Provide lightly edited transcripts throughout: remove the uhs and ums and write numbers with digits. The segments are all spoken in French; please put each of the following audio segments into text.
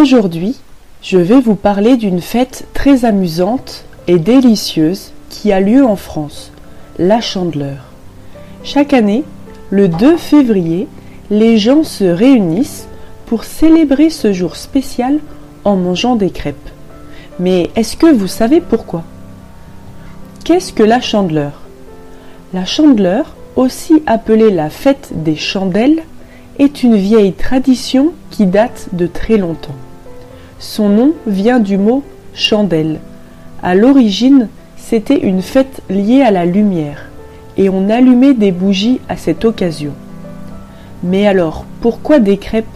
Aujourd'hui, je vais vous parler d'une fête très amusante et délicieuse qui a lieu en France, la Chandeleur. Chaque année, le 2 février, les gens se réunissent pour célébrer ce jour spécial en mangeant des crêpes. Mais est-ce que vous savez pourquoi? Qu'est-ce que la Chandeleur? La Chandeleur, aussi appelée la fête des chandelles, est une vieille tradition qui date de très longtemps. Son nom vient du mot « chandelle ». À l'origine, c'était une fête liée à la lumière et on allumait des bougies à cette occasion. Mais alors, pourquoi des crêpes?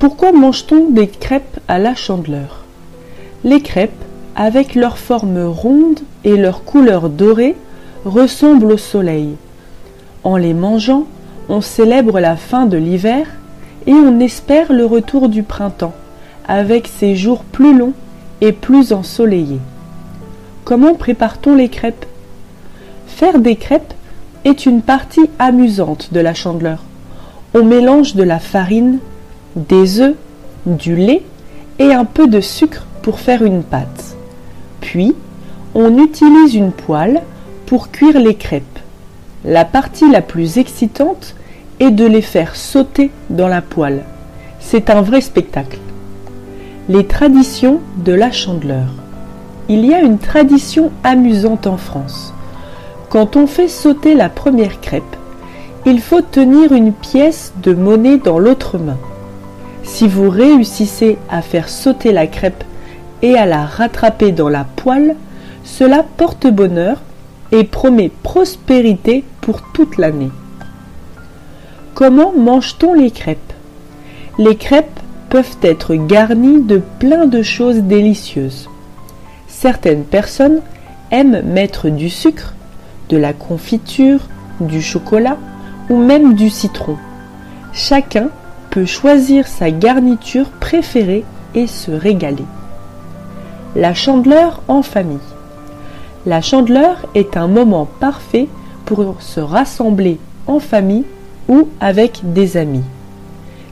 Pourquoi mange-t-on des crêpes à la Chandeleur? Les crêpes, avec leur forme ronde et leur couleur dorée, ressemblent au soleil. En les mangeant, on célèbre la fin de l'hiver et on espère le retour du printemps, avec ses jours plus longs et plus ensoleillés. Comment prépare-t-on les crêpes? Faire des crêpes est une partie amusante de la Chandeleur. On mélange de la farine, des œufs, du lait et un peu de sucre pour faire une pâte. Puis, on utilise une poêle pour cuire les crêpes. La partie la plus excitante est de les faire sauter dans la poêle. C'est un vrai spectacle. Les traditions de la Chandeleur. Il y a une tradition amusante en France. Quand on fait sauter la première crêpe, il faut tenir une pièce de monnaie dans l'autre main. Si vous réussissez à faire sauter la crêpe et à la rattraper dans la poêle, cela porte bonheur et promet prospérité pour toute l'année. Comment mange-t-on les crêpes? Les crêpes peuvent être garnies de plein de choses délicieuses. Certaines personnes aiment mettre du sucre, de la confiture, du chocolat ou même du citron. Chacun peut choisir sa garniture préférée et se régaler. La Chandeleur en famille. La Chandeleur est un moment parfait pour se rassembler en famille ou avec des amis.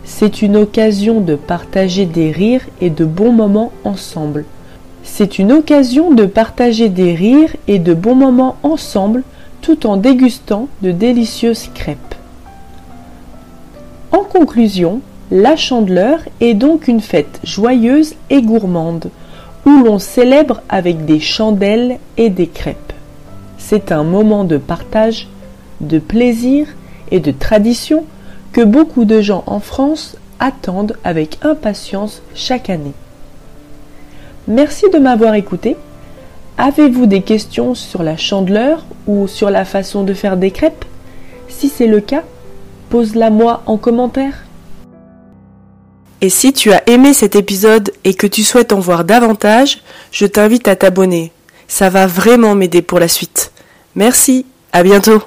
C'est une occasion de partager des rires et de bons moments ensemble. Tout en dégustant de délicieuses crêpes. En conclusion, la Chandeleur est donc une fête joyeuse et gourmande, où l'on célèbre avec des chandelles et des crêpes. C'est un moment de partage, de plaisir et de tradition que beaucoup de gens en France attendent avec impatience chaque année. Merci de m'avoir écouté. Avez-vous des questions sur la Chandeleur ou sur la façon de faire des crêpes? Si c'est le cas, pose-la moi en commentaire. Et si tu as aimé cet épisode et que tu souhaites en voir davantage, je t'invite à t'abonner. Ça va vraiment m'aider pour la suite. Merci, à bientôt.